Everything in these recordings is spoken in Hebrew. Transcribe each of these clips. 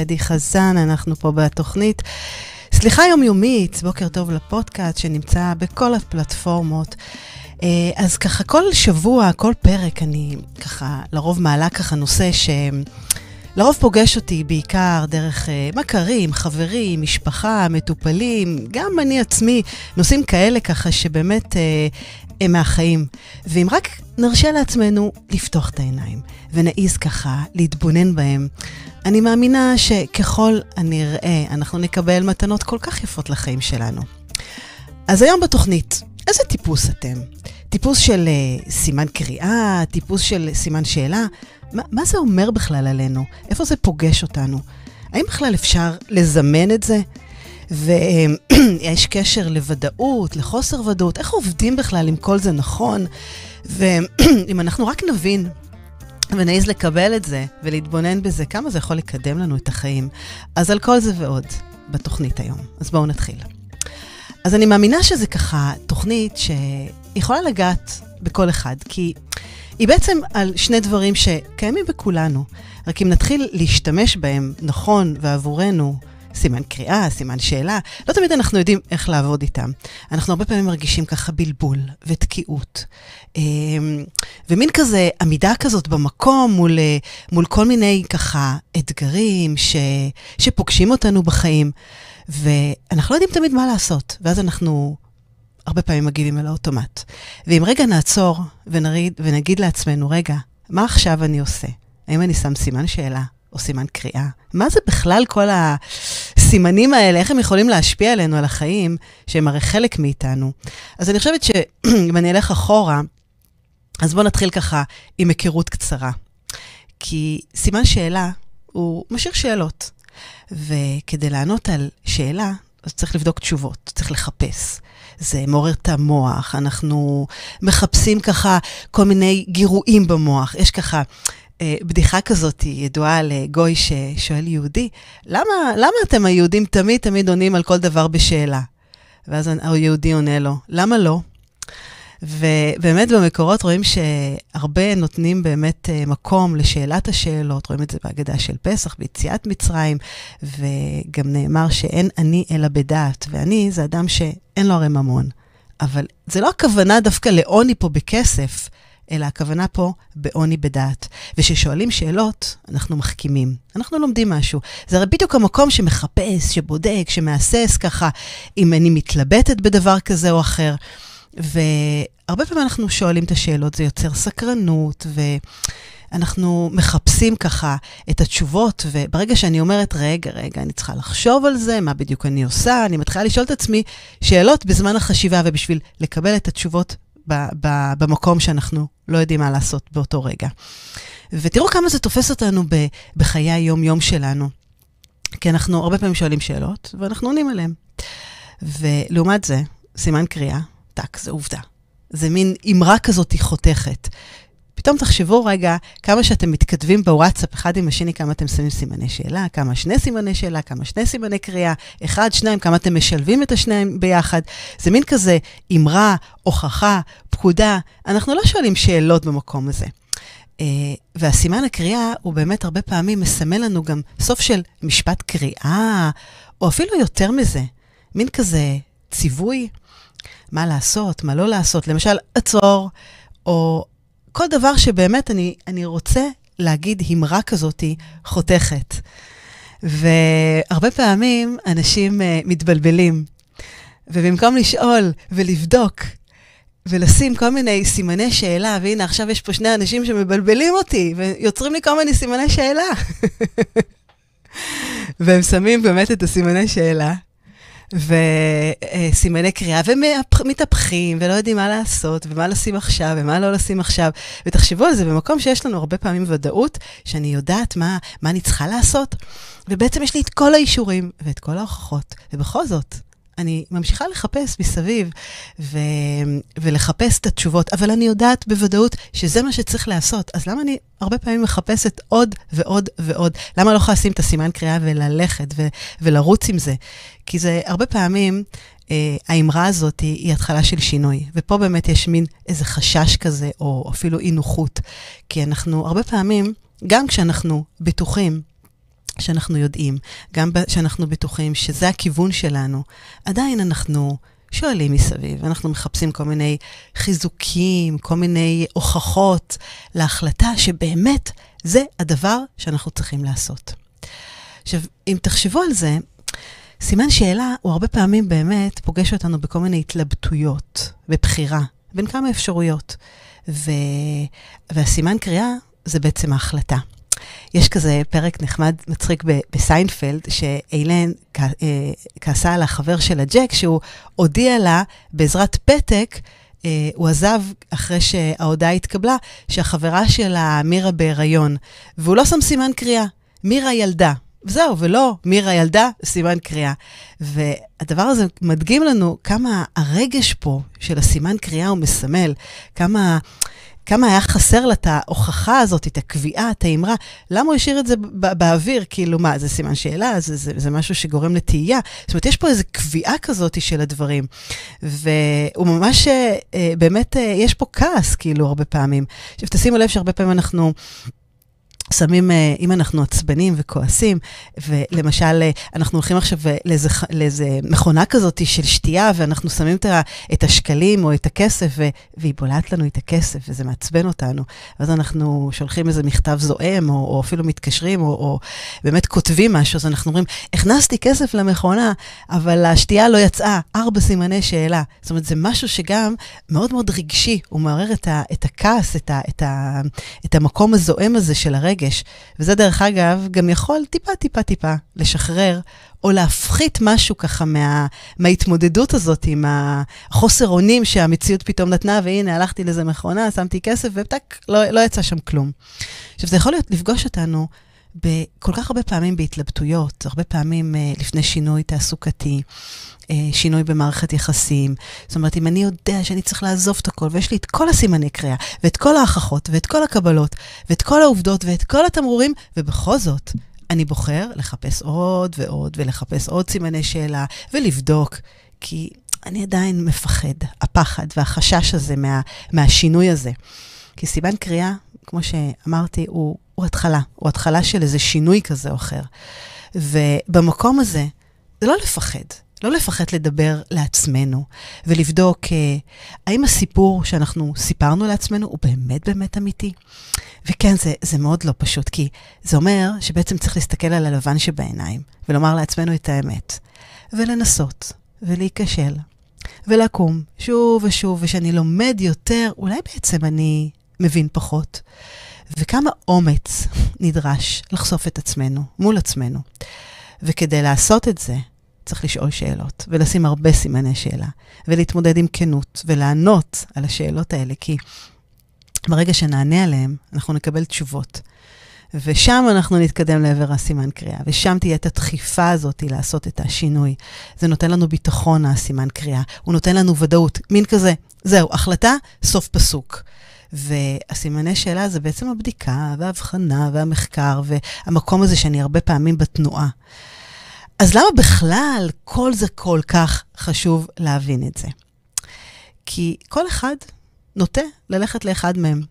חדי חזן, אנחנו פה בתוכנית סליחה יומיומית, בוקר טוב לפודקאסט שנמצא בכל הפלטפורמות. אז ככה כל שבוע, כל פרק אני ככה לרוב מעלה ככה נושא שלרוב פוגש אותי בעיקר דרך מכרים, חברים, משפחה, מטופלים, גם אני עצמי, נושאים כאלה ככה שבאמת הם מהחיים. ואם רק נרשה לעצמנו לפתוח את העיניים ונעיז ככה להתבונן בהם, אני מאמינה שככל הנראה אנחנו נקבל מתנות כל כך יפות לחיים שלנו. אז היום בתוכנית, איזה טיפוס אתם? טיפוס של סימן קריאה, טיפוס של סימן שאלה? מה זה אומר בכלל עלינו? איפה זה פוגש אותנו? האם בכלל אפשר לזמן את זה? ויש קשר לוודאות, לחוסר ודאות, איך עובדים בכלל אם כל זה נכון? ואם אנחנו רק נבין ונעיז לקבל את זה ולהתבונן בזה, כמה זה יכול לקדם לנו את החיים? אז על כל זה ועוד בתוכנית היום. אז בואו נתחיל. אז אני מאמינה שזה ככה תוכנית שיכולה לגעת בכל אחד, כי היא בעצם על שני דברים שקיימים בכולנו, רק אם נתחיל להשתמש בהם נכון ועבורנו, סימן קריאה, סימן שאלה, לא תמיד אנחנו יודעים איך לעבוד איתם. אנחנו הרבה פעמים מרגישים ככה בלבול ותקיעות. ומין כזה, עמידה כזאת במקום מול כל מיני ככה אתגרים שפוגשים אותנו בחיים. ואנחנו לא יודעים תמיד מה לעשות. ואז אנחנו הרבה פעמים מגיבים אל האוטומט. ואם רגע נעצור ונגיד לעצמנו, רגע, מה עכשיו אני עושה? האם אני שם סימן שאלה? או סימן קריאה. מה זה בכלל כל הסימנים האלה? איך הם יכולים להשפיע עלינו, על החיים, שהם הרי חלק מאיתנו? אז אני חושבת שאם אני אלך אחורה, אז בואו נתחיל ככה עם היכרות קצרה. כי סימן שאלה הוא משאיר שאלות. וכדי לענות על שאלה, אז צריך לבדוק תשובות, צריך לחפש. זה מעורר את המוח, אנחנו מחפשים ככה כל מיני גירויים במוח. יש ככה בדיחה כזאת ידועה לגוי ששואל יהודי, למה אתם היהודים תמיד עונים על כל דבר בשאלה? ואז היהודי עונה לו, למה לא? ובאמת במקורות רואים שהרבה נותנים באמת מקום לשאלת השאלות, רואים את זה בהגדה של פסח, ביציאת מצרים, וגם נאמר שאין אני אלא בדעת, ואני זה אדם שאין לו הרי ממון. אבל זה לא הכוונה דווקא לעוני פה בכסף, אלא הכוונה פה בעוני בדעת. וששואלים שאלות, אנחנו מחכימים. אנחנו לומדים משהו. זה הרי בדיוק המקום שמחפש, שבודק, שמעסס ככה, אם אני מתלבטת בדבר כזה או אחר. והרבה פעמים אנחנו שואלים את השאלות, זה יוצר סקרנות, ואנחנו מחפשים ככה את התשובות, וברגע שאני אומרת, רגע, אני צריכה לחשוב על זה, מה בדיוק אני עושה, אני מתחילה לשאול את עצמי שאלות בזמן החשיבה, ובשביל לקבל את התשובות, במקום שאנחנו לא יודעים מה לעשות באותו רגע. ותראו כמה זה תופס אותנו בחיי היום-יום שלנו. כי אנחנו הרבה פעמים שואלים שאלות, ואנחנו עונים עליהן. ולעומת זה, סימן קריאה, טק, זה עובדה. זה מין אמרה כזאת חותכת. פתאום תחשבו רגע כמה שאתם מתכתבים בוואטסאפ אחד עם השני, כמה אתם שמים סימני שאלה, כמה שני סימני שאלה, כמה שני סימני קריאה, אחד, שניים, כמה אתם משלבים את השניים ביחד. זה מין כזה אמרה, הוכחה, פקודה. אנחנו לא שואלים שאלות במקום הזה. והסימן הקריאה הוא באמת הרבה פעמים מסמל לנו גם סוף של משפט קריאה, או אפילו יותר מזה. מין כזה ציווי, מה לעשות, מה לא לעשות. למשל, עצור, או כל דבר שבאמת אני רוצה להגיד אמרה כזאת חותכת. והרבה פעמים אנשים מתבלבלים. ובמקום לשאול ולבדוק ולשים כל מיני סימני שאלה, והנה עכשיו יש פה שני אנשים שמבלבלים אותי ויוצרים לי כל מיני סימני שאלה. והם שמים באמת את הסימני שאלה. וסימני קריאה, ומתהפכים, ולא יודעים מה לעשות, ומה לשים עכשיו, ומה לא לשים עכשיו. ותחשבו על זה במקום שיש לנו הרבה פעמים ודאות, שאני יודעת מה אני צריכה לעשות, ובעצם יש לי את כל האישורים, ואת כל ההוכחות, ובכל זאת, אני ממשיכה לחפש מסביב, ולחפש את התשובות, אבל אני יודעת בוודאות שזה מה שצריך לעשות, אז למה אני הרבה פעמים מחפשת עוד ועוד ועוד? למה לא חסים את הסימן קריאה וללכת ולרוץ עם זה? כי זה הרבה פעמים, האמרה הזאת היא התחלה של שינוי, ופה באמת יש מין איזה חשש כזה, או אפילו אי נוחות, כי אנחנו הרבה פעמים, גם כשאנחנו בטוחים, שאנחנו יודעים, גם שאנחנו בטוחים שזה הכיוון שלנו, עדיין אנחנו שואלים מסביב, אנחנו מחפשים כל מיני חיזוקים, כל מיני הוכחות להחלטה שבאמת זה הדבר שאנחנו צריכים לעשות. עכשיו, אם תחשבו על זה, סימן שאלה הוא הרבה פעמים באמת פוגש אותנו בכל מיני התלבטויות, בבחירה, בין כמה אפשרויות. והסימן קריאה זה בעצם ההחלטה. יש כזה פרק נחמד מצחיק בסיינפלד, שאיילן כעסה על החבר שלה ג'ק, שהוא הודיע לה בעזרת פתק, הוא עזב אחרי שההודעה התקבלה, שהחברה שלה מירה בהיריון, והוא לא שם סימן קריאה, מירה ילדה. זהו, ולא, מירה ילדה, סימן קריאה. והדבר הזה מדגים לנו כמה הרגש פה של הסימן קריאה הוא מסמל, כמה היה חסר לה את ההוכחה הזאת, את הקביעה, את האמרה, למה הוא השאיר את זה באוויר? כאילו מה, זה סימן שאלה, זה משהו שגורם לתהייה. זאת אומרת, יש פה איזו קביעה כזאת של הדברים. והוא ממש, באמת, יש פה כעס, כאילו, הרבה פעמים. עכשיו, תשימו לב שהרבה פעמים אנחנו שמים, אם אנחנו עצבנים וכועסים, ולמשל, אנחנו הולכים עכשיו לאיזה מכונה כזאת של שתייה, ואנחנו שמים את השקלים או את הכסף, והיא בולעת לנו את הכסף, וזה מעצבן אותנו. אז אנחנו שולחים איזה מכתב זועם, או אפילו מתקשרים, או באמת כותבים משהו, אז אנחנו אומרים, הכנסתי כסף למכונה, אבל השתייה לא יצאה, 4 סימני שאלה. זאת אומרת, זה משהו שגם מאוד מאוד רגשי, הוא מעורר את הכעס, את המקום הזועם הזה של הרגע, וזה דרך אגב גם יכול טיפה לשחרר או להפחית משהו ככה מההתמודדות הזאת עם החוסר אונים שהמציאות פתאום נתנה, והנה הלכתי לזה מכונה, שמתי כסף ופתק, לא יצא שם כלום. עכשיו זה יכול להיות לפגוש אותנו בכל כך הרבה פעמים בהתלבטויות, הרבה פעמים לפני שינוי תעסוקתי, שינוי במערכת יחסים. זאת אומרת, אם אני יודע שאני צריך לעזוב את הכל, ויש לי את כל הסימני קריאה, ואת כל ההוכחות, ואת כל הקבלות, ואת כל העובדות, ואת כל התמרורים, ובכל זאת, אני בוחר לחפש עוד ועוד, ולחפש עוד סימני שאלה, ולבדוק, כי אני עדיין מפחד, הפחד והחשש הזה מהשינוי הזה. כי סימן קריאה, כמו שאמרתי, הוא התחלה של איזה שינוי כזה או אחר. ובמקום הזה, זה לא לפחד לדבר לעצמנו, ולבדוק האם הסיפור שאנחנו סיפרנו לעצמנו הוא באמת אמיתי. וכן, זה מאוד לא פשוט, כי זה אומר שבעצם צריך להסתכל על הלבן שבעיניים, ולומר לעצמנו את האמת, ולנסות, ולהיכשל, ולקום שוב ושוב, ושאני לומד יותר, אולי בעצם אני מבין פחות. וכמה אומץ נדרש לחשוף את עצמנו, מול עצמנו. וכדי לעשות את זה, צריך לשאול שאלות, ולשים הרבה סימני שאלה, ולהתמודד עם כנות, ולענות על השאלות האלה, כי ברגע שנענה עליהם, אנחנו נקבל תשובות. ושם אנחנו נתקדם לעבר הסימן קריאה, ושם תהיה את הדחיפה הזאת לעשות את השינוי. זה נותן לנו ביטחון, הסימן קריאה. הוא נותן לנו ודאות, מין כזה. זהו, החלטה, סוף פסוק. והסימני שאלה זה בעצם הבדיקה, וההבחנה, והמחקר, והמקום הזה שאני הרבה פעמים בתנועה. אז למה בכלל כל זה כל כך חשוב להבין את זה? כי כל אחד נוטה ללכת לאחד מהם.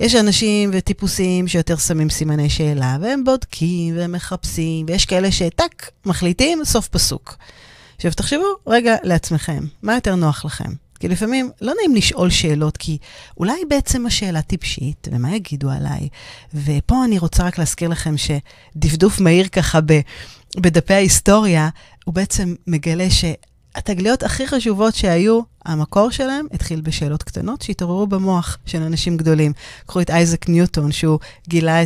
יש אנשים וטיפוסים שיותר שמים סימני שאלה, והם בודקים והם מחפשים, ויש כאלה שטק מחליטים סוף פסוק. עכשיו תחשבו רגע לעצמכם, מה יותר נוח לכם? כי לפעמים לא נעים לשאול שאלות, כי אולי בעצם השאלה טיפשית, ומה יגידו עליי? ופה אני רוצה רק להזכיר לכם שדפדוף מהיר ככה בדפי ההיסטוריה, הוא בעצם מגלה שהתגליות הכי חשובות שהיו, המקור שלהם התחיל בשאלות קטנות שהתעוררו במוח של אנשים גדולים. קחו את אייזק ניוטון, שהוא גילה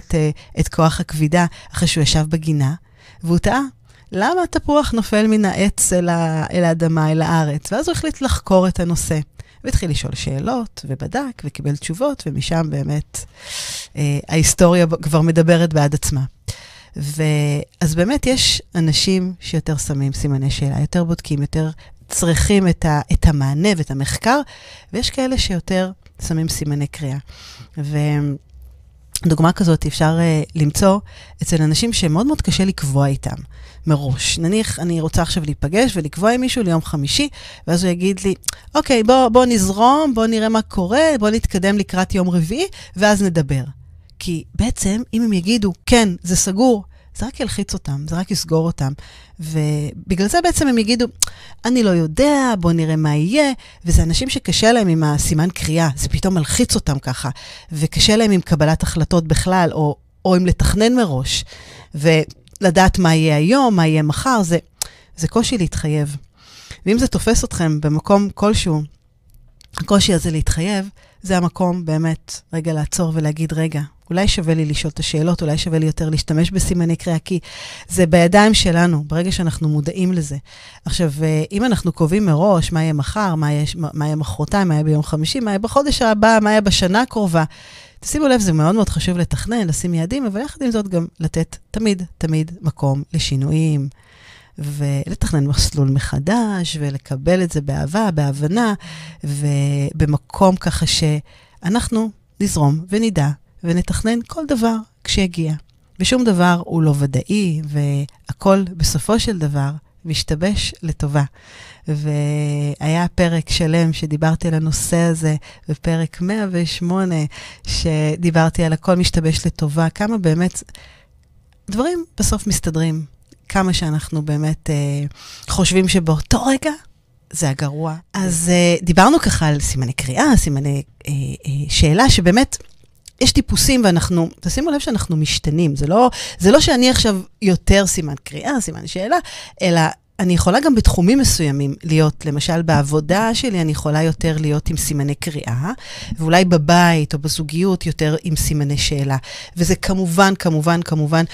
את כוח הכבידה אחרי שהוא ישב בגינה, והוא טעה. למה התפוח נופל מן העץ אל האדמה, אל הארץ? ואז הוא החליט לחקור את הנושא. והתחיל לשאול שאלות, ובדק, וקיבל תשובות, ומשם באמת ההיסטוריה כבר מדברת בעד עצמה. אז באמת יש אנשים שיותר שמים סימני שאלה, יותר בודקים, יותר צריכים את המענה ואת המחקר, ויש כאלה שיותר שמים סימני קריאה. ודוגמה כזאת אפשר למצוא אצל אנשים שמאוד מאוד קשה לקבוע איתם מראש. נניח, אני רוצה עכשיו להיפגש ולקבוע עם מישהו ליום חמישי, ואז הוא יגיד לי, אוקיי, בוא נזרום, בוא נראה מה קורה, בוא נתקדם לקראת יום רביעי, ואז נדבר. כי בעצם, אם הם יגידו, כן, זה סגור, זה רק ילחיץ אותם, זה רק יסגור אותם. ובגלל זה בעצם הם יגידו, אני לא יודע, בוא נראה מה יהיה, וזה אנשים שקשה להם עם הסימן קריאה, זה פתאום מלחיץ אותם ככה, וקשה להם עם קבלת החלטות בכלל, או עם לתכנן מראש, ולדעת מה יהיה היום, מה יהיה מחר, זה קושי להתחייב. ואם זה תופס אתכם במקום כלשהו, הקושי הזה להתחייב, זה המקום באמת רגע לעצור ולהגיד רגע, אולי שווה לי לשאול את השאלות, אולי שווה לי יותר להשתמש בסימני קריאה, כי זה בידיים שלנו, ברגע שאנחנו מודעים לזה. עכשיו, אם אנחנו קובעים מראש מה יהיה מחר, מה יהיה מחרתיים, מה יהיה ביום חמישי, מה יהיה בחודש הבא, מה יהיה בשנה הקרובה, תשימו לב, זה מאוד מאוד חשוב לתכנן, לשים יעדים, אבל יחד עם זאת גם לתת תמיד, תמיד מקום לשינויים. ולתכנן מסלול מחדש, ולקבל את זה באהבה, בהבנה, ובמקום ככה שאנחנו נזרום ונדע, ונתכנן כל דבר כשיגיע. ושום דבר הוא לא ודאי, והכל בסופו של דבר משתבש לטובה. והיה פרק שלם שדיברתי על הנושא הזה, בפרק 108, שדיברתי על הכל משתבש לטובה, כמה באמת דברים בסוף מסתדרים. כמה שאנחנו באמת חושבים שבאותו רגע זה הגרוע. אז דיברנו ככה על סימני קריאה, סימני שאלה, שבאמת יש טיפוסים ואנחנו, תשימו לב שאנחנו משתנים, זה לא שאני עכשיו יותר סימן קריאה, סימן שאלה, אלא אני יכולה גם בתחומים מסוימים להיות, למשל בעבודה שלי אני יכולה יותר להיות עם סימני קריאה, ואולי בבית או בזוגיות יותר עם סימני שאלה. וזה כמובן, כמובן, כמובן,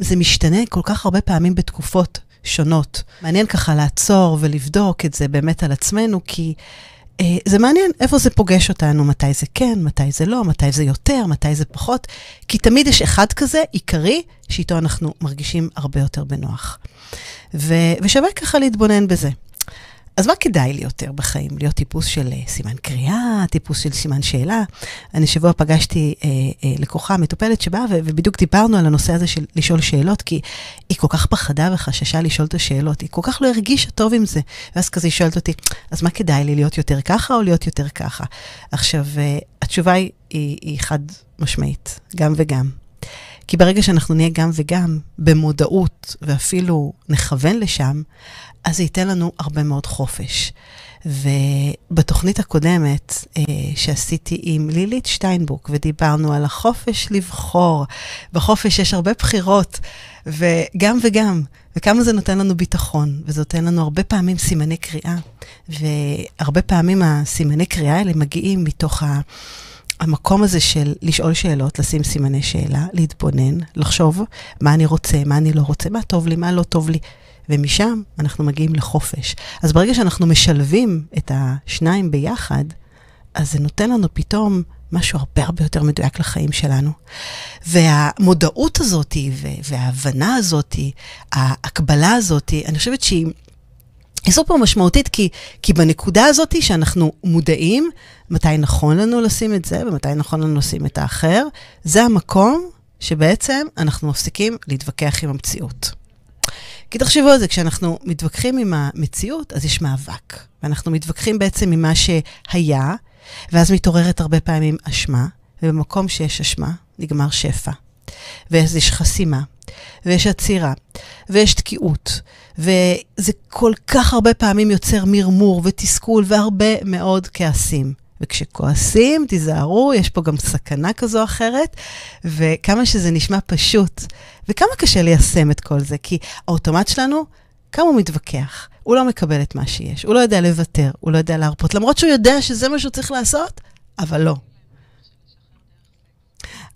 זה משתנה כל כך הרבה פעמים בתקופות שונות. מעניין ככה לעצור ולבדוק את זה באמת על עצמנו, כי זה מעניין איפה זה פוגש אותנו, מתי זה כן, מתי זה לא, מתי זה יותר, מתי זה פחות, כי תמיד יש אחד כזה עיקרי שאיתו אנחנו מרגישים הרבה יותר בנוח. ושווה ככה להתבונן בזה. אז מה כדאי לי יותר בחיים? להיות טיפוס של סימן קריאה, טיפוס של סימן שאלה. אני שבוע פגשתי לקוחה מטופלת שבאה, ובדיוק דיברנו על הנושא הזה של לשאול שאלות, כי היא כל כך פחדה וחששה לשאול את השאלות, היא כל כך לא הרגישה טוב עם זה. ואז כזה היא שואלת אותי, אז מה כדאי לי, להיות יותר ככה או להיות יותר ככה? עכשיו, התשובה היא חד משמעית, גם וגם. כי ברגע שאנחנו נהיה גם וגם במודעות, ואפילו נכוון לשם, אז זה ייתן לנו הרבה מאוד חופש. ובתוכנית הקודמת שעשיתי עם לילית שטיינבוק, ודיברנו על החופש לבחור, בחופש יש הרבה בחירות, וגם וגם, וכמה זה נותן לנו ביטחון, וזה נותן לנו הרבה פעמים סימני קריאה, והרבה פעמים הסימני קריאה האלה מגיעים מתוך המקום הזה של לשאול שאלות, לשים סימני שאלה, להתבונן, לחשוב מה אני רוצה, מה אני לא רוצה, מה טוב לי, מה לא טוב לי. ומשם אנחנו מגיעים לחופש. אז ברגע שאנחנו משלבים את השניים ביחד, אז זה נותן לנו פתאום משהו הרבה הרבה יותר מדויק לחיים שלנו. והמודעות הזאת וההבנה הזאת, ההקבלה הזאת, אני חושבת שהיא סופר משמעותית, כי בנקודה הזאת שאנחנו מודעים, מתי נכון לנו לשים את זה, ומתי נכון לנו לשים את האחר, זה המקום שבעצם אנחנו מפסיקים להתווכח עם המציאות. כי תחשבו על זה, כשאנחנו מתווכחים עם המציאות, אז יש מאבק. ואנחנו מתווכחים בעצם עם מה שהיה, ואז מתעוררת הרבה פעמים אשמה, ובמקום שיש אשמה, נגמר שפע. ואז יש חסימה, ויש עצירה, ויש תקיעות, וזה כל כך הרבה פעמים יוצר מרמור ותסכול, והרבה מאוד כעסים. וכשכועסים, תיזהרו, יש פה גם סכנה כזו אחרת, וכמה שזה נשמע פשוט, וכמה קשה ליישם את כל זה, כי האוטומט שלנו, כמה הוא מתווכח, הוא לא מקבל את מה שיש, הוא לא יודע לוותר, הוא לא יודע להרפות, למרות שהוא יודע שזה מה שהוא צריך לעשות, אבל לא.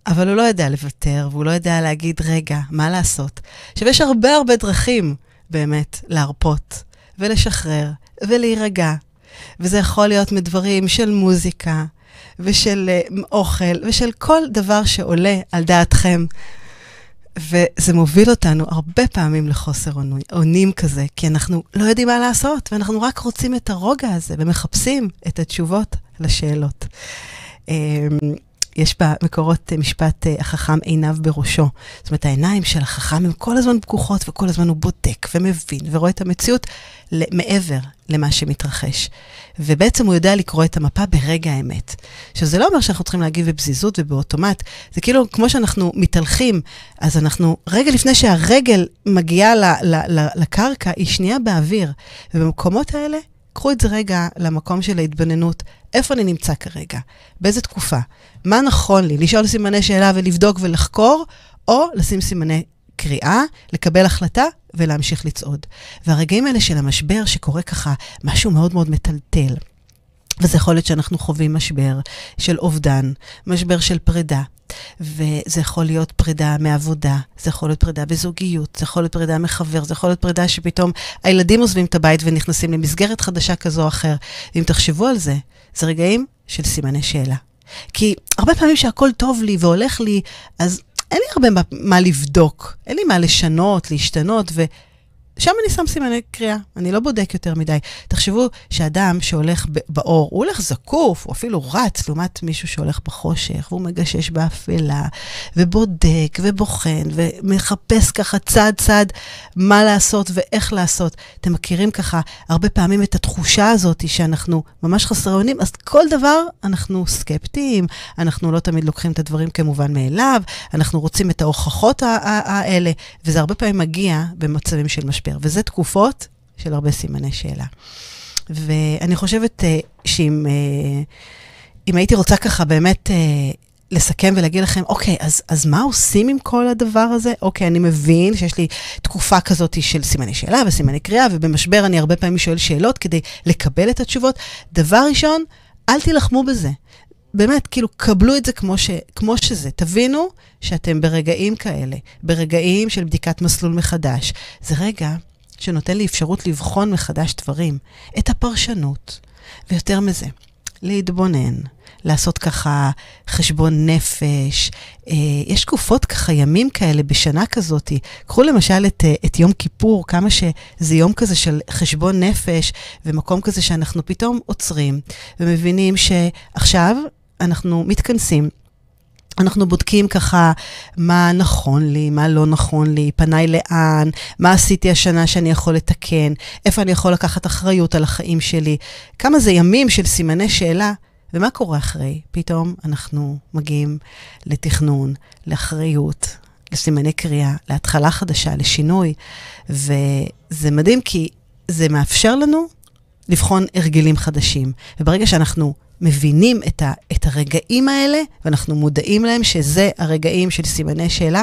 אבל הוא לא יודע לוותר, והוא לא יודע להגיד, רגע, מה לעשות? עכשיו, יש הרבה הרבה דרכים, באמת, להרפות, ולשחרר, ולהירגע, וזה יכול להיות מדברים של מוזיקה, ושל אוכל, ושל כל דבר שעולה על דעתכם. וזה מוביל אותנו הרבה פעמים לחוסר אונים כזה, כי אנחנו לא יודעים מה לעשות, ואנחנו רק רוצים את הרוגע הזה, ומחפשים את התשובות לשאלות. יש במקורות משפט החכם עיניו בראשו. זאת אומרת, העיניים של החכם הם כל הזמן פקוחות, וכל הזמן הוא בודק ומבין ורואה את המציאות מעבר למה שמתרחש. ובעצם הוא יודע לקרוא את המפה ברגע האמת. שזה לא אומר שאנחנו צריכים להגיב בבזיזות ובאוטומט. זה כאילו כמו שאנחנו מתהלכים, אז אנחנו רגע לפני שהרגל מגיעה לקרקע, היא שנייה באוויר. ובמקומות האלה, קחו את זה רגע למקום של ההתבוננות, איפה אני נמצא כרגע, באיזה תקופה, מה נכון לי, לשאול סימני שאלה ולבדוק ולחקור, או לשים סימני קריאה, לקבל החלטה ולהמשיך לצעוד. והרגעים האלה של המשבר שקורה ככה, משהו מאוד מאוד מטלטל. וזה יכול להיות שאנחנו חווים משבר של אובדן, משבר של פרידה, וזה יכול להיות פרידה מעבודה, זה יכול להיות פרידה בזוגיות, זה יכול להיות פרידה מחבר, זה יכול להיות פרידה שפתאום הילדים עוזבים את הבית ונכנסים למסגרת חדשה כזו או אחר. אם תחשבו על זה, זה רגעים של סימני שאלה. כי הרבה פעמים שהכל טוב לי והולך לי, אז אין לי הרבה מה לבדוק, אין לי מה לשנות, להשתנות, שם אני שם סימני קריאה, אני לא בודק יותר מדי. תחשבו שאדם שהולך באור, הוא הולך זקוף, הוא אפילו רץ, לעומת מישהו שהולך בחושך, והוא מגשש באפלה, ובודק, ובוחן, ומחפש ככה צעד צעד, מה לעשות ואיך לעשות. אתם מכירים ככה הרבה פעמים את התחושה הזאת, שאנחנו ממש חסרי אונים, אז כל דבר אנחנו סקפטיים, אנחנו לא תמיד לוקחים את הדברים כמובן מאליו, אנחנו רוצים את ההוכחות האלה, וזה הרבה פעמים מגיע במצבים של משפט. וזה תקופות של הרבה סימני שאלה. ואני חושבת שאם הייתי רוצה ככה באמת לסכם ולהגיד לכם, אוקיי, אז מה עושים עם כל הדבר הזה? אוקיי, אני מבין שיש לי תקופה כזאת של סימני שאלה וסימני קריאה, ובמשבר אני הרבה פעמים שואל שאלות כדי לקבל את התשובות. דבר ראשון, אל תילחמו בזה. באמת, כאילו, קבלו את זה כמו שזה. תבינו שאתם ברגעים כאלה, ברגעים של בדיקת מסלול מחדש. זה רגע שנותן לי אפשרות לבחון מחדש דברים, את הפרשנות, ויותר מזה, להתבונן, לעשות ככה חשבון נפש. יש תקופות ככה, ימים כאלה בשנה כזאת. קחו למשל את יום כיפור, כמה שזה יום כזה של חשבון נפש, ומקום כזה שאנחנו פתאום עוצרים, ומבינים שעכשיו אנחנו מתכנסים, אנחנו בודקים ככה מה נכון לי, מה לא נכון לי, פניי לאן, מה עשיתי השנה שאני יכול לתקן, איפה אני יכול לקחת אחריות על החיים שלי, כמה זה ימים של סימני שאלה, ומה קורה אחרי? פתאום אנחנו מגיעים לתכנון, לאחריות, לסימני קריאה, להתחלה חדשה, לשינוי, וזה מדהים כי זה מאפשר לנו לבחון הרגלים חדשים, וברגע שאנחנו מבינים את הרגעים האלה, ואנחנו מודעים להם שזה הרגעים של סימני שאלה,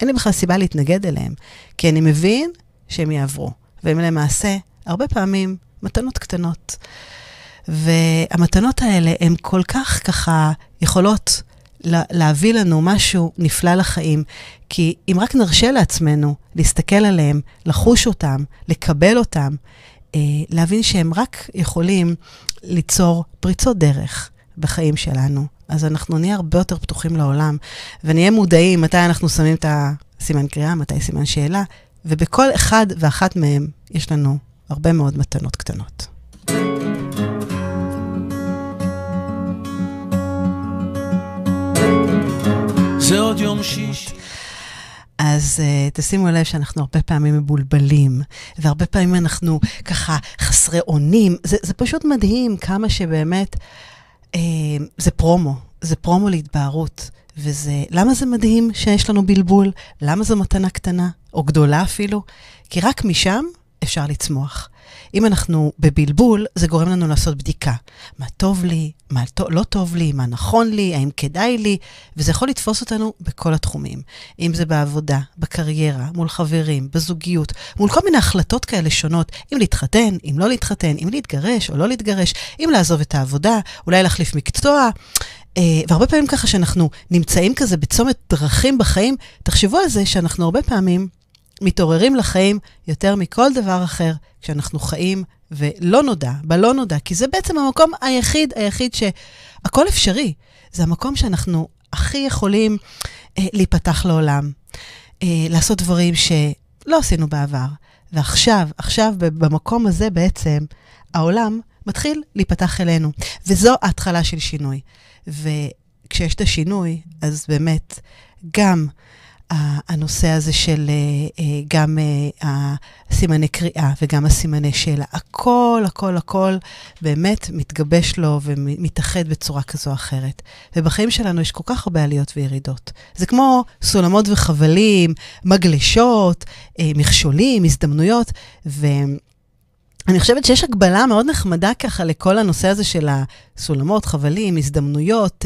אין לי בכלל סיבה להתנגד אליהם, כי אני מבין שהם יעברו, והם למעשה הרבה פעמים מתנות קטנות. והמתנות האלה הן כל כך ככה יכולות להביא לנו משהו נפלא לחיים, כי אם רק נרשה לעצמנו להסתכל עליהם, לחוש אותם, לקבל אותם, להבין שהם רק יכולים ליצור פריצות דרך בחיים שלנו. אז אנחנו נהיה הרבה יותר פתוחים לעולם, ונהיה מודעים מתי אנחנו שמים את הסימן קריאה, מתי סימן שאלה, ובכל אחד ואחת מהם יש לנו הרבה מאוד מתנות קטנות. זה עוד יום שיש. אז תשימו לב שאנחנו הרבה פעמים מבולבלים, והרבה פעמים אנחנו ככה חסרי אונים. זה פשוט מדהים כמה שבאמת זה פרומו, זה פרומו להתבהרות. למה זה מדהים שיש לנו בלבול? למה זו מתנה קטנה או גדולה אפילו? כי רק משם אפשר לצמוח. אם אנחנו בבלבול, זה גורם לנו לעשות בדיקה. מה טוב לי, מה לא טוב לי, מה נכון לי, האם כדאי לי, וזה יכול לתפוס אותנו בכל התחומים. אם זה בעבודה, בקריירה, מול חברים, בזוגיות, מול כל מיני החלטות כאלה שונות, אם להתחתן, אם לא להתחתן, אם להתגרש או לא להתגרש, אם לעזוב את העבודה, אולי להחליף מקצוע. והרבה פעמים ככה שאנחנו נמצאים כזה בצומת דרכים בחיים, תחשבו על זה שאנחנו הרבה פעמים מתעוררים לחיים יותר מכל דבר אחר, כשאנחנו חיים ולא נודע, בלא נודע, כי זה בעצם המקום היחיד שהכל אפשרי. זה המקום שאנחנו הכי יכולים להיפתח לעולם, לעשות דברים שלא עשינו בעבר. ועכשיו, במקום הזה בעצם, העולם מתחיל להיפתח אלינו. וזו ההתחלה של שינוי. כשיש את השינוי, אז באמת גם הנושא הזה של גם הסימני קריאה וגם הסימני שאלה, הכל, הכל, הכל באמת מתגבש לו ומתאחד בצורה כזו או אחרת. ובחיים שלנו יש כל כך הרבה עליות וירידות. זה כמו סולמות וחבלים, מגלשות, מכשולים, הזדמנויות, אני חושבת שיש הגבלה מאוד נחמדה ככה לכל הנושא הזה של הסולמות, חבלים, הזדמנויות,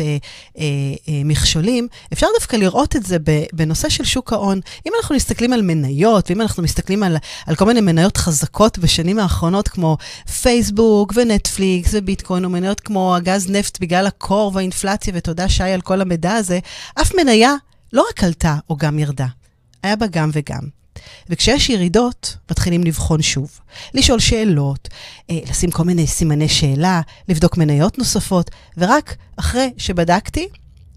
מכשולים. אפשר דווקא לראות את זה בנושא של שוק ההון. אם אנחנו מסתכלים על מניות, ואם אנחנו מסתכלים על כל מיני מניות חזקות בשנים האחרונות, כמו פייסבוק ונטפליקס וביטקוין, ומניות כמו הגז נפט בגלל הקור והאינפלציה, ותודה שי על כל המידע הזה, אף מניה לא רק עלתה או גם ירדה. היה בה גם וגם. וכשיש ירידות, מתחילים לבחון שוב. לשאול שאלות, לשים כל מיני סימני שאלה, לבדוק מניות נוספות, ורק אחרי שבדקתי,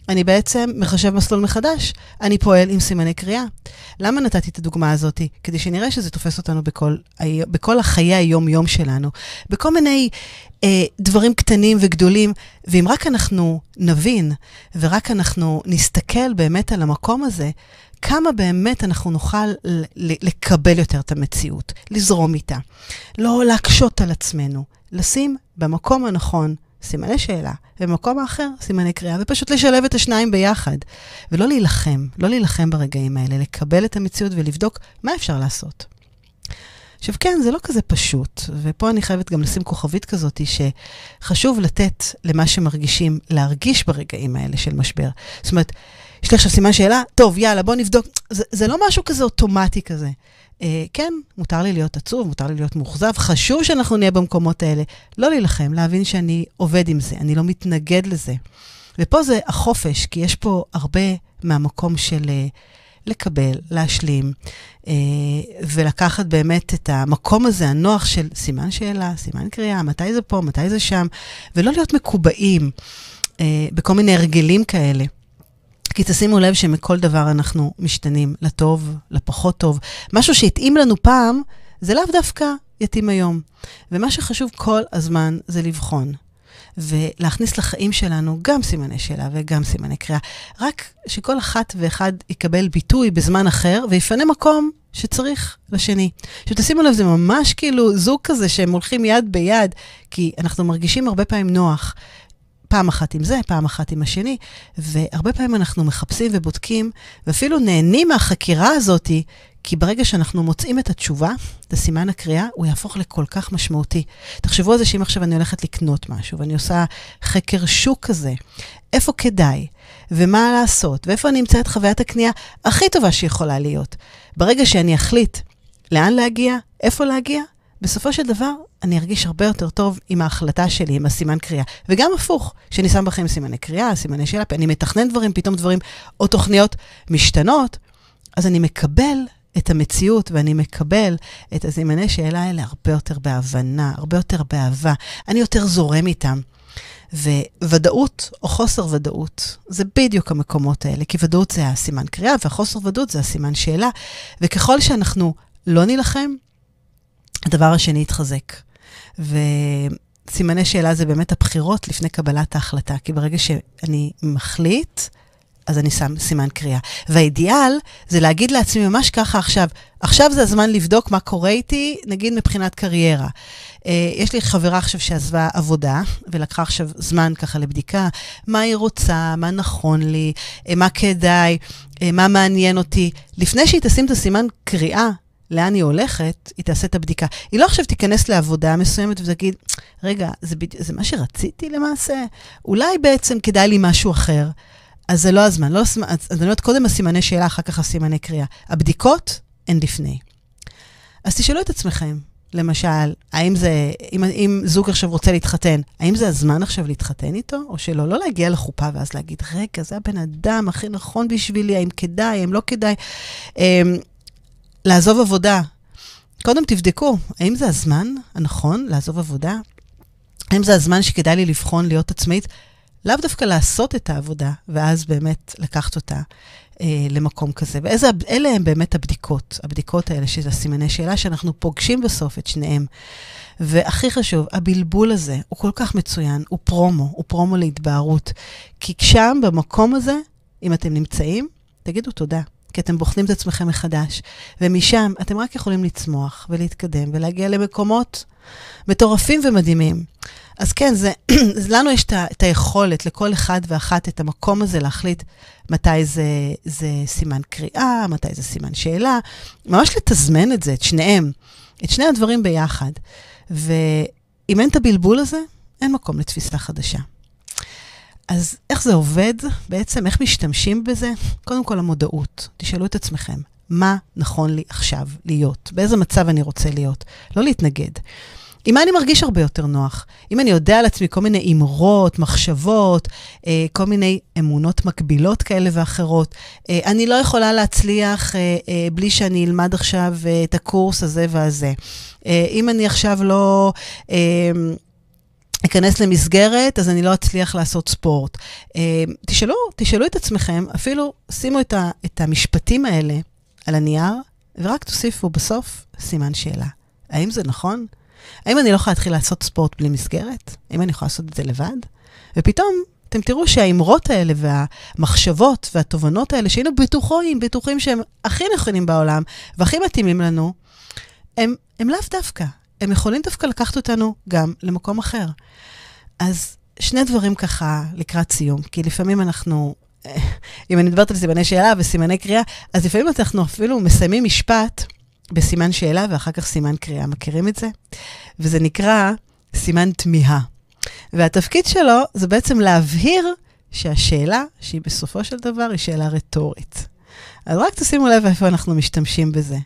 אני בעצם מחשב מסלול מחדש. אני פועל עם סימני קריאה. למה נתתי את הדוגמה הזאת? כדי שנראה שזה תופס אותנו בכל החיי היום-יום שלנו. בכל מיני דברים קטנים וגדולים. ואם רק אנחנו נבין, ורק אנחנו נסתכל באמת על המקום הזה, כמה באמת אנחנו נוכל לקבל יותר את המציאות, לזרום איתה, לא להקשות על עצמנו, לשים במקום הנכון סימני שאלה, ובמקום האחר סימני קריאה, ופשוט לשלב את השניים ביחד, ולא להילחם, לא להילחם ברגעים האלה, לקבל את המציאות ולבדוק מה אפשר לעשות. עכשיו כן, זה לא כזה פשוט, ופה אני חייבת גם לשים כוכבית כזאת, שחשוב לתת למה שמרגישים, להרגיש ברגעים האלה של משבר. זאת אומרת, יש לי עכשיו סימן שאלה, טוב, יאללה, בוא נבדוק. זה לא משהו כזה אוטומטי כזה. כן, מותר לי להיות עצוב, מותר לי להיות מוחזב, חשוב שאנחנו נהיה במקומות האלה. לא להילחם, להבין שאני עובד עם זה, אני לא מתנגד לזה. ופה זה החופש, כי יש פה הרבה מהמקום של לקבל, להשלים, ולקחת באמת את המקום הזה, הנוח של סימן שאלה, סימן קריאה, מתי זה פה, מתי זה שם, ולא להיות מקובעים בכל מיני הרגלים כאלה. כי תשימו לב שמכל דבר אנחנו משתנים, לטוב, לפחות טוב. משהו שהתאים לנו פעם, זה לאו דווקא יתאים היום. ומה שחשוב כל הזמן זה לבחון. ולהכניס לחיים שלנו גם סימני שאלה וגם סימני קריאה. רק שכל אחת ואחד יקבל ביטוי בזמן אחר, ויפנה מקום שצריך לשני. שתשימו לב, זה ממש כאילו זוג כזה שהם הולכים יד ביד, כי אנחנו מרגישים הרבה פעמים נוח. פעם אחת עם זה, פעם אחת עם השני, והרבה פעמים אנחנו מחפשים ובודקים, ואפילו נהנים מהחקירה הזאת, כי ברגע שאנחנו מוצאים את התשובה, את הסימן הקריאה, הוא יהפוך לכל כך משמעותי. תחשבו על זה שאם עכשיו אני הולכת לקנות משהו, ואני עושה חקר שוק כזה, איפה כדאי, ומה לעשות, ואיפה אני אמצא את חוויית הקנייה הכי טובה שיכולה להיות. ברגע שאני אחליט לאן להגיע, איפה להגיע, בסופו של דבר, אני ארגיש הרבה יותר טוב עם ההחלטה שלי, עם הסימן קריאה. וגם הפוך, שאני שם בכם סימני קריאה, סימני שאלה, אני מתכנן דברים, פתאום דברים או תוכניות משתנות, אז אני מקבל את המציאות, ואני מקבל את הסימני שאלה האלה הרבה יותר בהבנה, הרבה יותר באהבה. אני יותר זורם איתם. וודאות או חוסר ודאות, זה בדיוק המקומות האלה, כי ודאות זה הסימן קריאה, והחוסר ודאות זה הסימן שאלה. וככל שאנחנו לא נלחם, הדבר השני התחזק, וסימני שאלה זה באמת הבחירות לפני קבלת ההחלטה, כי ברגע שאני מחליט, אז אני שם סימן קריאה. והאידיאל זה להגיד לעצמי ממש ככה עכשיו, עכשיו זה הזמן לבדוק מה קורה איתי, נגיד מבחינת קריירה. יש לי חברה עכשיו שעזבה עבודה, ולקחה עכשיו זמן ככה לבדיקה, מה היא רוצה, מה נכון לי, מה כדאי, מה מעניין אותי. לפני שהיא תשים את הסימן קריאה, לאן היא הולכת, היא תעשה את הבדיקה. היא לא עכשיו תיכנס לעבודה מסוימת ותגיד, רגע, זה מה שרציתי למעשה? אולי בעצם כדאי לי משהו אחר. אז זה לא הזמן. אז אני אומרת, קודם הסימני שאלה, אחר כך הסימני קריאה. הבדיקות הן לפני. אז תשאלו את עצמכם, למשל, אם זוג עכשיו רוצה להתחתן, האם זה הזמן עכשיו להתחתן איתו, או שלא? לא להגיע לחופה ואז להגיד, רגע, זה הבן אדם הכי נכון בשבילי, האם כדאי, האם לא כדאי. לעזוב עבודה. קודם תבדקו, האם זה הזמן הנכון לעזוב עבודה? האם זה הזמן שכדאי לי לבחון להיות עצמאית? לאו דווקא לעשות את העבודה, ואז באמת לקחת אותה למקום כזה. ואלה הם באמת הבדיקות, הבדיקות האלה של הסימני שאלה, שאנחנו פוגשים בסוף את שניהם. והכי חשוב, הבלבול הזה הוא כל כך מצוין, הוא פרומו להתבהרות. כי שם, במקום הזה, אם אתם נמצאים, תגידו תודה. כי אתם בוחנים את עצמכם מחדש, ומשם אתם רק יכולים לצמוח ולהתקדם ולהגיע למקומות מטורפים ומדהימים. אז כן, לנו יש את היכולת לכל אחד ואחת את המקום הזה להחליט מתי זה סימן קריאה, מתי זה סימן שאלה, ממש לתזמן את זה, את שניהם, את שני הדברים ביחד. ואם אין את הבלבול הזה, אין מקום לתפיסה חדשה. אז איך זה עובד? בעצם איך משתמשים בזה? קודם כל המודעות. תשאלו את עצמכם, מה נכון לי עכשיו להיות? באיזה מצב אני רוצה להיות? לא להתנגד. עם מה אני מרגיש הרבה יותר נוח? אם אני יודע על עצמי כל מיני אמרות, מחשבות, כל מיני אמונות מקבילות כאלה ואחרות, אני לא יכולה להצליח בלי שאני אלמד עכשיו את הקורס הזה והזה. אם אני עכשיו לא... אכנס למסגרת, אז אני לא אצליח לעשות ספורט. תשאלו את עצמכם, אפילו שימו את המשפטים האלה על הנייר, ורק תוסיפו בסוף סימן שאלה. האם זה נכון? האם אני לא יכולה להתחיל לעשות ספורט בלי מסגרת? האם אני יכולה לעשות את זה לבד? ופתאום אתם תראו שהאמרות האלה והמחשבות והתובנות האלה, שהיינו בטוחים שהם הכי נכונים בעולם והכי מתאימים לנו, הם לאו דווקא. הם יכולים דווקא לקחת אותנו גם למקום אחר. אז שני דברים ככה לקראת סיום, כי לפעמים אנחנו, אם אני מדברת על סימני שאלה וסימני קריאה, אז לפעמים אנחנו אפילו מסיימים משפט בסימן שאלה ואחר כך סימן קריאה. מכירים את זה? וזה נקרא סימן תמיהה. והתפקיד שלו זה בעצם להבהיר שהשאלה, שהיא בסופו של דבר, היא שאלה רטורית. אז רק תשימו לב איפה אנחנו משתמשים בזה.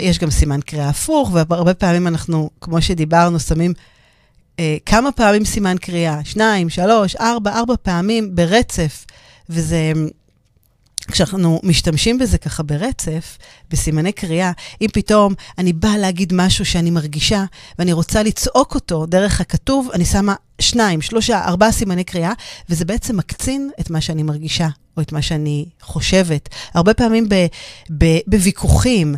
יש גם סימן קריאה הפוך, והרבה פעמים אנחנו, כמו שדיברנו, שמים כמה פעמים סימן קריאה, 2, 3, 4 פעמים ברצף, וזה, כשאנחנו משתמשים בזה ככה ברצף, בסימני קריאה, אם פתאום אני באה להגיד משהו שאני מרגישה, ואני רוצה לצעוק אותו דרך הכתוב, אני שמה 2, 3, 4 סימני קריאה, וזה בעצם מקצין את מה שאני מרגישה. או את מה שאני חושבת. הרבה פעמים בוויכוחים,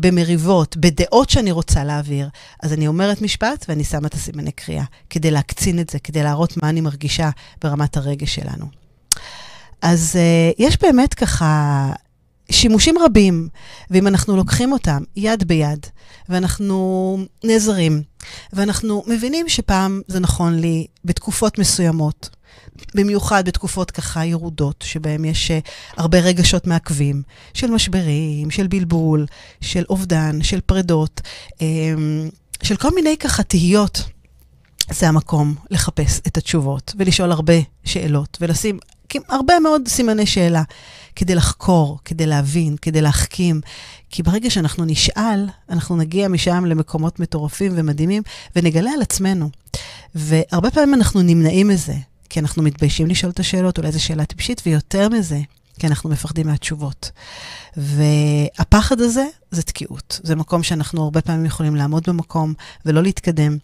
במריבות, בדעות שאני רוצה להעביר, אז אני אומרת משפט ואני שמה את הסימני קריאה, כדי להקצין את זה, כדי להראות מה אני מרגישה ברמת הרגש שלנו. אז יש באמת ככה שימושים רבים, ואם אנחנו לוקחים אותם יד ביד, ואנחנו נעזרים, ואנחנו מבינים שפעם זה נכון לי בתקופות מסוימות, במיוחד בתקופות ככה ירודות, שבהם יש הרבה רגשות מעכבים, של משברים, של בלבול, של אובדן, של פרדות, של כל מיני ככה תהיות. זה המקום לחפש את התשובות, ולשאול הרבה שאלות, ולשים הרבה מאוד סימני שאלה, כדי לחקור, כדי להבין, כדי להחכים, כי ברגע שאנחנו נשאל, אנחנו נגיע משם למקומות מטורפים ומדהימים, ונגלה על עצמנו. והרבה פעמים אנחנו נמנעים מזה, כי אנחנו מתביישים לשאול את השאלות, אולי זו שאלה טיפשית, ויותר מזה, כי אנחנו מפחדים מהתשובות. והפחד הזה, זה תקיעות. זה מקום שאנחנו הרבה פעמים יכולים לעמוד במקום, ולא להתקדם.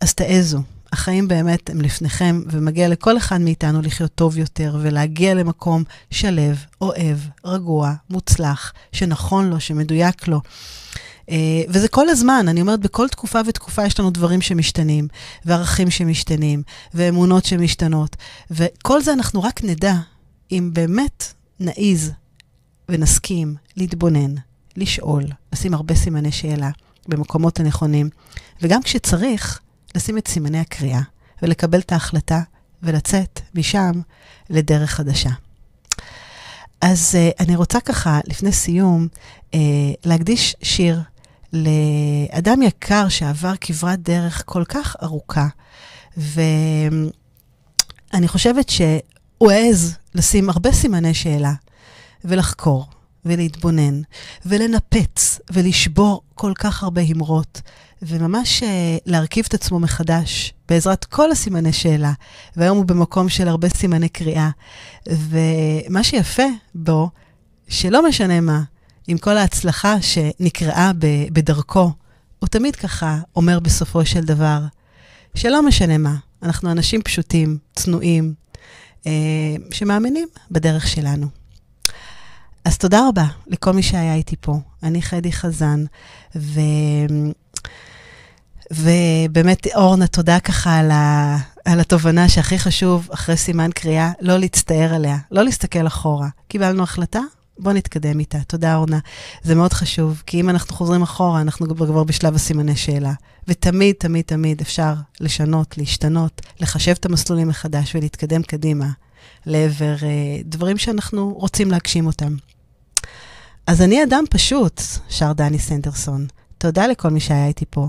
אז תעזו. החיים באמת הם לפניכם, ומגיע לכל אחד מאיתנו לחיות טוב יותר, ולהגיע למקום שלב, אוהב, רגוע, מוצלח, שנכון לו, שמדויק לו. וזה כל הזמן, אני אומרת, בכל תקופה ותקופה יש לנו דברים שמשתנים, וערכים שמשתנים, ואמונות שמשתנות, וכל זה אנחנו רק נדע, אם באמת נעיז ונסכים להתבונן, לשאול, לשים הרבה סימני שאלה במקומות הנכונים, וגם כשצריך, לשים את סימני הקריאה, ולקבל את ההחלטה, ולצאת משם לדרך חדשה. אז אני רוצה ככה, לפני סיום, להקדיש שיר לאדם יקר שעבר כברת דרך כל כך ארוכה, ואני חושבת שהוא העז לשים הרבה סימני שאלה, ולחקור, ולהתבונן, ולנפץ, ולשבור כל כך הרבה אמרות, וממש להרכיב את עצמו מחדש, בעזרת כל הסימני שאלה, והיום הוא במקום של הרבה סימני קריאה, ומה שיפה בו, שלא משנה מה, עם כל ההצלחה שנקראה בדרכו, הוא תמיד ככה אומר בסופו של דבר, שלא משנה מה, אנחנו אנשים פשוטים, צנועים, שמאמינים בדרך שלנו. אז תודה רבה לכל מי שהיה איתי פה. אני חדי חזן, ובאמת אורנה, תודה ככה על התובנה שהכי חשוב, אחרי סימן קריאה, לא להצטער עליה, לא להסתכל אחורה. קיבלנו החלטה? בוא נתקדם איתה. תודה אורנה. זה מאוד חשוב, כי אם אנחנו חוזרים אחורה, אנחנו כבר בשלב הסימני שאלה. ותמיד, תמיד, תמיד אפשר לשנות, להשתנות, לחשב את המסלולים מחדש ולהתקדם קדימה לעבר דברים שאנחנו רוצים להגשים אותם. אז אני אדם פשוט, שר דני סנדרסון. תודה לכל מי שהיה איתי פה.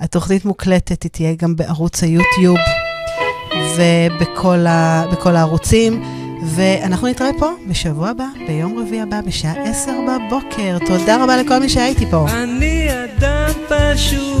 התוכנית מוקלטת, היא תהיה גם בערוץ היוטיוב ובכל הערוצים. ואנחנו נתראה פה בשבוע הבא, ביום רביעי הבא, בשעה 10 בבוקר. תודה רבה לכל מי שהיה איתי פה. אני אדם פשוט.